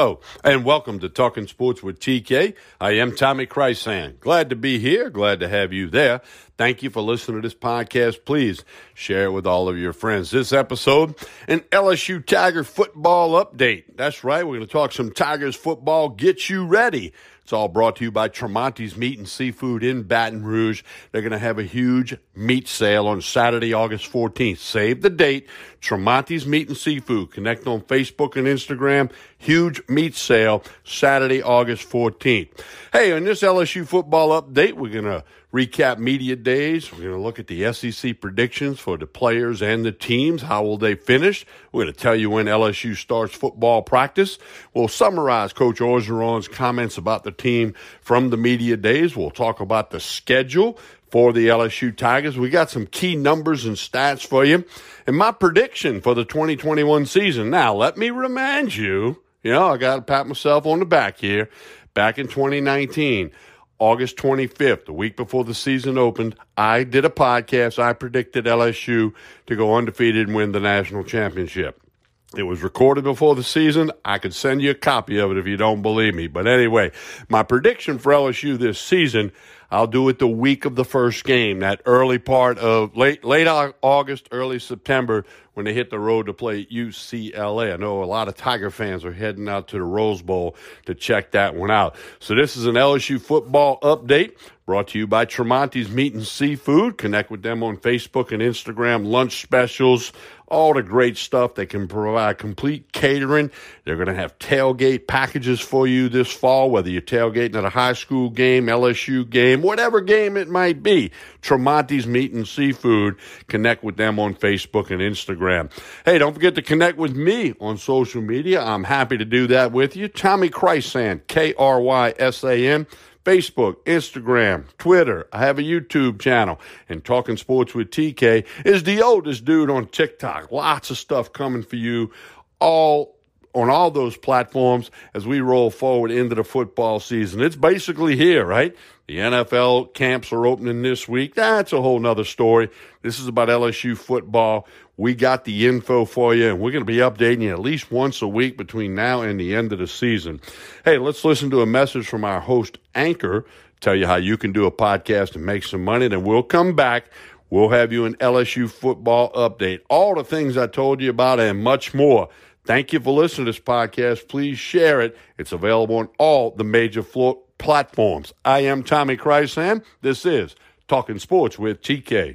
Hello, and welcome to Talking Sports with TK. I am Tommy Krysan. Glad to be here. Glad to have you there. Thank you for listening to this podcast. Please share it with all of your friends. This episode, an LSU Tiger football update. That's right. We're going to talk some Tigers football. Get you ready. It's all brought to you by Tremonti's Meat and Seafood in Baton Rouge. They're going to have a huge meat sale on Saturday, August 14th. Save the date. Tremonti's Meat and Seafood. Connect on Facebook and Instagram. Huge meat sale, Saturday, August 14th. Hey, on this LSU football update, we're going to recap media days. We're going to look at the SEC predictions for the players and the teams. How will they finish? We're going to tell you when LSU starts football practice. We'll summarize Coach Orgeron's comments about the team from the media days. We'll talk about the schedule for the LSU Tigers. We got some key numbers and stats for you. And my prediction for the 2021 season. Now, let me remind you, I got to pat myself on the back here. Back in 2019, August 25th, the week before the season opened, I did a podcast. I predicted LSU to go undefeated and win the national championship. It was recorded before the season. I could send you a copy of it if you don't believe me. But anyway, my prediction for LSU this season, I'll do it the week of the first game, that early part of late August, early September, when they hit the road to play UCLA. I know a lot of Tiger fans are heading out to the Rose Bowl to check that one out. So this is an LSU football update brought to you by Tremonti's Meat and Seafood. Connect with them on Facebook and Instagram, lunch specials, all the great stuff. They can provide complete catering. They're going to have tailgate packages for you this fall, whether you're tailgating at a high school game, LSU game, whatever game it might be. Tremonti's Meat and Seafood. Connect with them on Facebook and Instagram. Hey, don't forget to connect with me on social media. I'm happy to do that with you. Tommy Krysan, K-R-Y-S-A-N. Facebook, Instagram, Twitter. I have a YouTube channel. And Talking Sports with TK is the oldest dude on TikTok. Lots of stuff coming for you all on all those platforms as we roll forward into the football season. It's basically here, right? The NFL camps are opening this week. That's a whole nother story. This is about LSU football. We got the info for you, and we're going to be updating you at least once a week between now and the end of the season. Hey, let's listen to a message from our host, Anchor, tell you how you can do a podcast and make some money. Then we'll come back. We'll have you an LSU football update. All the things I told you about and much more. Thank you for listening to this podcast. Please share it. It's available on all the major platforms. I am Tommy Krysan. This is Talking Sports with TK.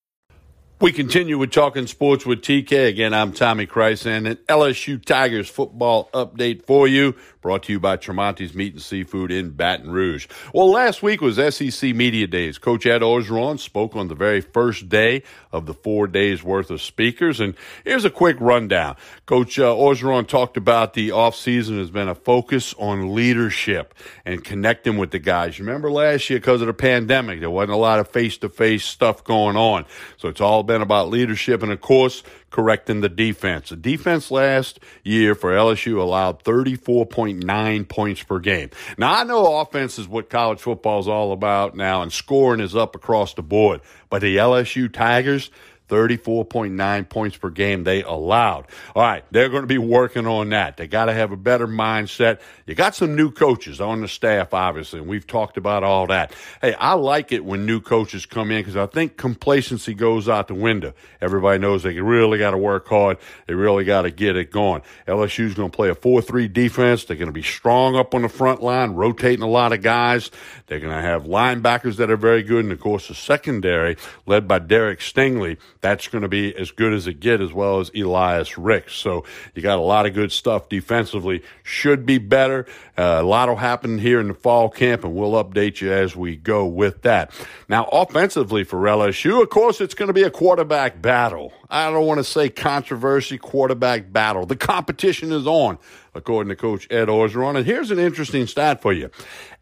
We continue with Talking Sports with TK. Again, I'm Tommy Krysan, and LSU Tigers football update for you, brought to you by Tremonti's Meat and Seafood in Baton Rouge. Well, last week was SEC Media Days. Coach Ed Orgeron spoke on the very first day of the 4 days' worth of speakers, and here's a quick rundown. Coach Orgeron talked about the offseason has been a focus on leadership and connecting with the guys. You remember last year, because of the pandemic, there wasn't a lot of face-to-face stuff going on, so it's all been about leadership and, of course, correcting the defense. The defense last year for LSU allowed 34.9 points per game. Now, I know offense is what college football is all about now, and scoring is up across the board, but the LSU Tigers, 34.9 points per game they allowed. All right, they're going to be working on that. They got to have a better mindset. You got some new coaches on the staff, obviously, and we've talked about all that. Hey, I like it when new coaches come in because I think complacency goes out the window. Everybody knows they really got to work hard. They really got to get it going. LSU's going to play a 4-3 defense. They're going to be strong up on the front line, rotating a lot of guys. They're going to have linebackers that are very good, and, of course, the secondary led by Derek Stingley. That's going to be as good as it gets, as well as Elias Ricks. So you got a lot of good stuff defensively. Should be better. A lot will happen here in the fall camp, and we'll update you as we go with that. Now, offensively for LSU, of course, it's going to be a quarterback battle. I don't want to say controversy, quarterback battle. The competition is on. according to Coach Ed Orgeron. And here's an interesting stat for you.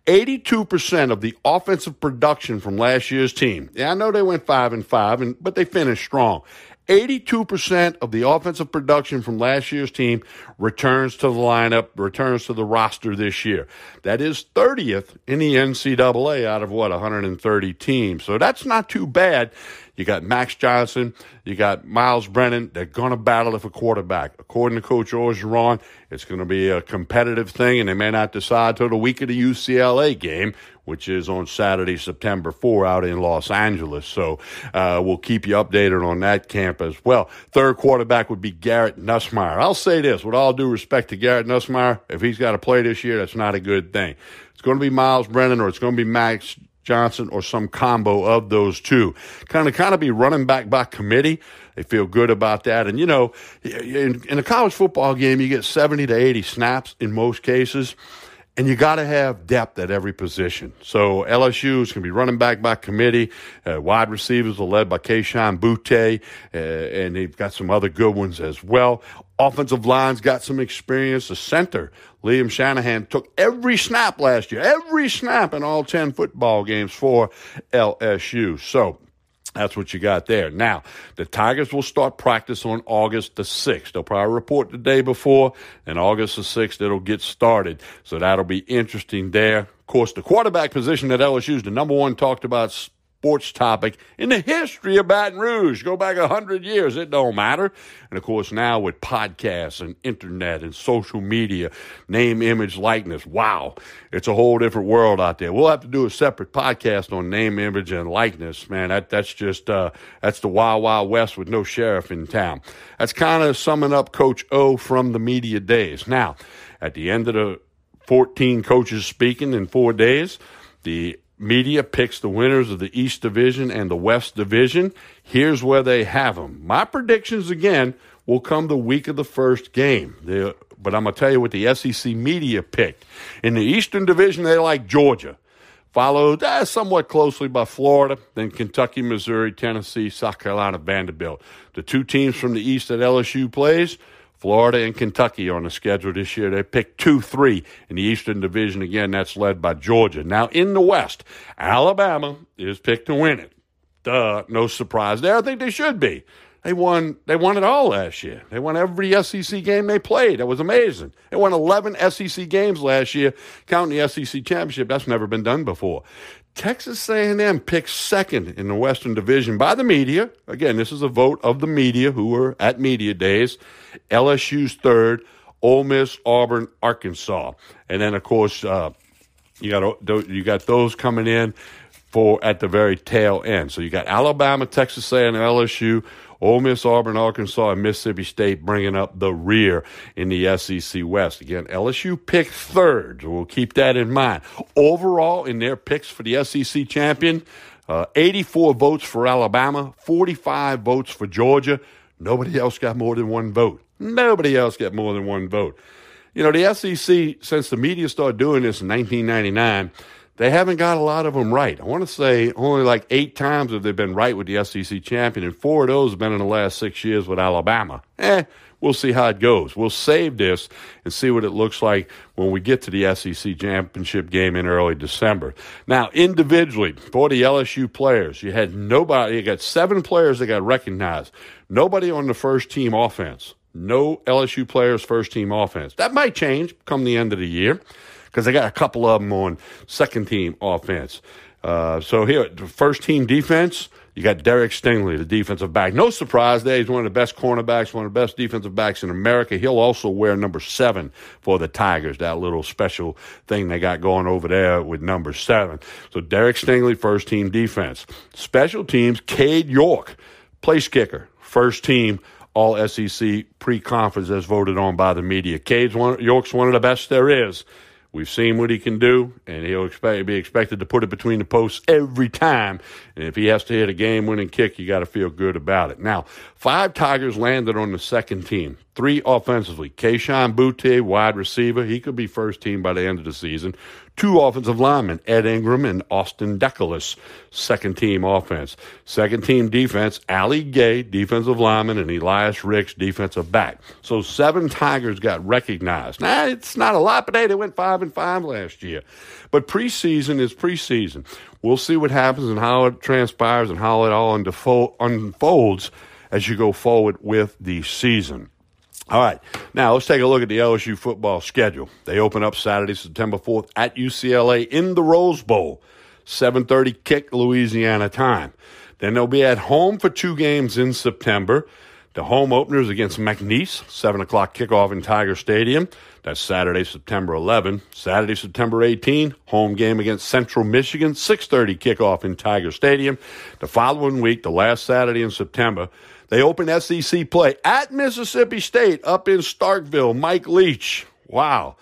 82% of the offensive production from last year's team. Yeah, I know they went 5-5, but they finished strong. 82% of the offensive production from last year's team returns to the lineup, returns to the roster this year. That is 30th in the NCAA out of, 130 teams. So that's not too bad. You got Max Johnson, you got Miles Brennan. They're going to battle it for quarterback. According to Coach Orgeron, it's going to be a competitive thing, and they may not decide till the week of the UCLA game, which is on Saturday, September 4, out in Los Angeles. So we'll keep you updated on that camp as well. Third quarterback would be Garrett Nussmeier. I'll say this, with all due respect to Garrett Nussmeier, if he's got to play this year, that's not a good thing. It's going to be Miles Brennan or it's going to be Max Johnson or some combo of those two. Kind of be running back by committee. They feel good about that. And, in a college football game, you get 70 to 80 snaps in most cases, and you got to have depth at every position. So LSU is going to be running back by committee. Wide receivers are led by Kayshon Boutte, and they've got some other good ones as well. Offensive line's got some experience. The center, Liam Shanahan, took every snap last year, every snap in all 10 football games for LSU. So that's what you got there. Now, the Tigers will start practice on August the 6th. They'll probably report the day before, and August the 6th, it'll get started. So that'll be interesting there. Of course, the quarterback position at LSU is the number one talked about sports topic in the history of Baton Rouge. Go back 100 years, it don't matter. And, of course, now with podcasts and internet and social media, name, image, likeness, wow, it's a whole different world out there. We'll have to do a separate podcast on name, image, and likeness. Man, that's the wild, wild west with no sheriff in town. That's kind of summing up Coach O from the media days. Now, at the end of the 14 coaches speaking in 4 days, the media picks the winners of the East Division and the West Division. Here's where they have them. My predictions, again, will come the week of the first game. But I'm going to tell you what the SEC media picked. In the Eastern Division, they like Georgia, followed somewhat closely by Florida, then Kentucky, Missouri, Tennessee, South Carolina, Vanderbilt. The two teams from the East that LSU plays, Florida and Kentucky on the schedule this year. They picked 2-3 in the Eastern Division. Again, that's led by Georgia. Now, in the West, Alabama is picked to win it. Duh, no surprise there. I think they should be. They won it all last year. They won every SEC game they played. That was amazing. They won 11 SEC games last year, counting the SEC championship. That's never been done before. Texas A&M picked second in the Western Division by the media. Again, this is a vote of the media who were at media days. LSU's third, Ole Miss, Auburn, Arkansas. And then, of course, you got those coming in for at the very tail end. So you got Alabama, Texas A&M, LSU, Ole Miss, Auburn, Arkansas, and Mississippi State bringing up the rear in the SEC West. Again, LSU picked third. We'll keep that in mind. Overall, in their picks for the SEC champion, 84 votes for Alabama, 45 votes for Georgia. Nobody else got more than one vote. The SEC, since the media started doing this in 1999, they haven't got a lot of them right. I want to say only like 8 times have they been right with the SEC champion, and 4 of those have been in the last 6 years with Alabama. We'll see how it goes. We'll save this and see what it looks like when we get to the SEC championship game in early December. Now, individually, for the LSU players, you got 7 players that got recognized. Nobody on the first-team offense. No LSU players first-team offense. That might change come the end of the year, because they got a couple of them on second-team offense. So here, the first-team defense, you got Derek Stingley, the defensive back. No surprise there. He's one of the best cornerbacks, one of the best defensive backs in America. He'll also wear number 7 for the Tigers, that little special thing they got going over there with number 7. So Derek Stingley, first-team defense. Special teams, Cade York, place kicker, first-team all SEC pre-conference as voted on by the media. York's one of the best there is. We've seen what he can do, and he'll be expected to put it between the posts every time. And if he has to hit a game-winning kick, you got to feel good about it. Now, 5 Tigers landed on the second team, 3 offensively. Kayshon Boutte, wide receiver. He could be first team by the end of the season. two offensive linemen, Ed Ingram and Austin Deculus, second-team offense. Second-team defense, Allie Gay, defensive lineman, and Elias Ricks, defensive back. So 7 Tigers got recognized. Now, it's not a lot, but hey, they went 5-5 last year. But preseason is preseason. We'll see what happens and how it transpires and how it all unfolds as you go forward with the season. All right, now let's take a look at the LSU football schedule. They open up Saturday, September 4th at UCLA in the Rose Bowl, 7:30 kick Louisiana time. Then they'll be at home for 2 games in September. The home opener is against McNeese, 7 o'clock kickoff in Tiger Stadium. That's Saturday, September 11th. Saturday, September 18th, home game against Central Michigan, 6:30 kickoff in Tiger Stadium. The following week, the last Saturday in September, they open SEC play at Mississippi State up in Starkville. Mike Leach. Wow.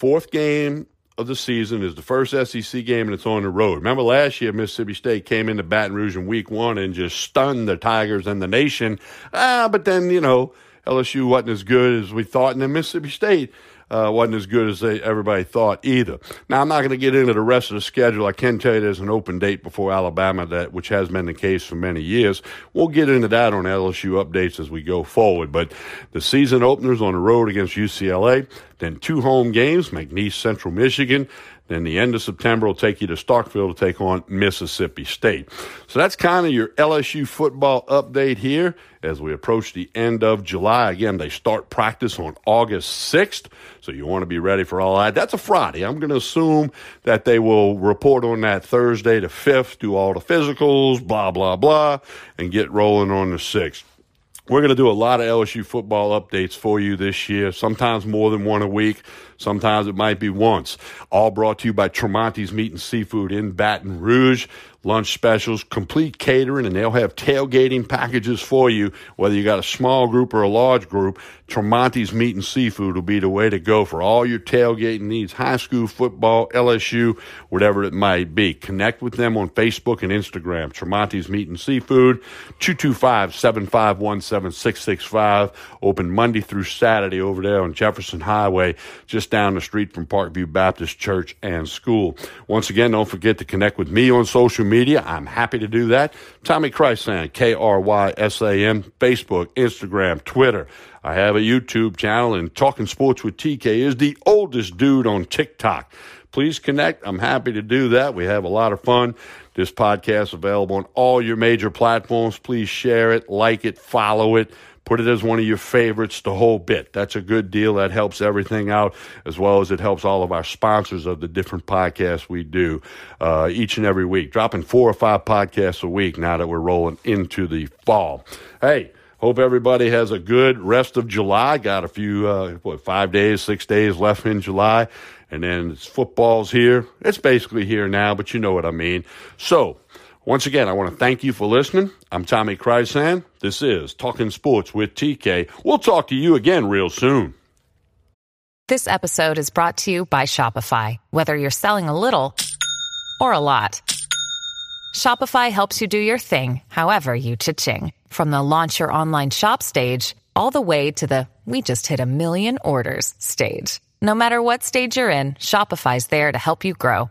4th game of the season is the first SEC game, and it's on the road. Remember last year, Mississippi State came into Baton Rouge in week 1 and just stunned the Tigers and the nation. But then, you know, LSU wasn't as good as we thought, and then Mississippi State wasn't as good as everybody thought either. Now, I'm not going to get into the rest of the schedule. I can tell you there's an open date before Alabama, which has been the case for many years. We'll get into that on LSU updates as we go forward. But the season openers on the road against UCLA, then 2 home games, McNeese, Central Michigan. Then the end of September will take you to Starkville to take on Mississippi State. So that's kind of your LSU football update here as we approach the end of July. Again, they start practice on August 6th, so you want to be ready for all that. That's a Friday. I'm going to assume that they will report on that Thursday the 5th, do all the physicals, blah, blah, blah, and get rolling on the 6th. We're going to do a lot of LSU football updates for you this year, sometimes more than one a week. Sometimes it might be once. All brought to you by Tremonti's Meat and Seafood in Baton Rouge. Lunch specials, complete catering, and they'll have tailgating packages for you. Whether you got a small group or a large group, Tremonti's Meat and Seafood will be the way to go for all your tailgating needs, high school football, LSU, whatever it might be. Connect with them on Facebook and Instagram, Tremonti's Meat and Seafood, 225-751-7665. Open Monday through Saturday over there on Jefferson Highway, just down the street from Parkview Baptist Church and School. Once again, don't forget to connect with me on social media. I'm happy to do that. Tommy Krysan, Krysan, Facebook, Instagram, Twitter. I have a YouTube channel, and Talking Sports with TK is the oldest dude on TikTok. Please connect. I'm happy to do that. We have a lot of fun. This podcast is available on all your major platforms. Please share it, like it, follow it. Put it as one of your favorites, the whole bit. That's a good deal. That helps everything out, as well as it helps all of our sponsors of the different podcasts we do each and every week. Dropping 4 or 5 podcasts a week now that we're rolling into the fall. Hey, hope everybody has a good rest of July. Got a few, 5 days, 6 days left in July. And then football's here. It's basically here now, but you know what I mean. So, once again, I want to thank you for listening. I'm Tommy Krysan. This is Talking Sports with TK. We'll talk to you again real soon. This episode is brought to you by Shopify. Whether you're selling a little or a lot, Shopify helps you do your thing, however you cha-ching. From the launch your online shop stage, all the way to the we just hit 1 million orders stage. No matter what stage you're in, Shopify's there to help you grow.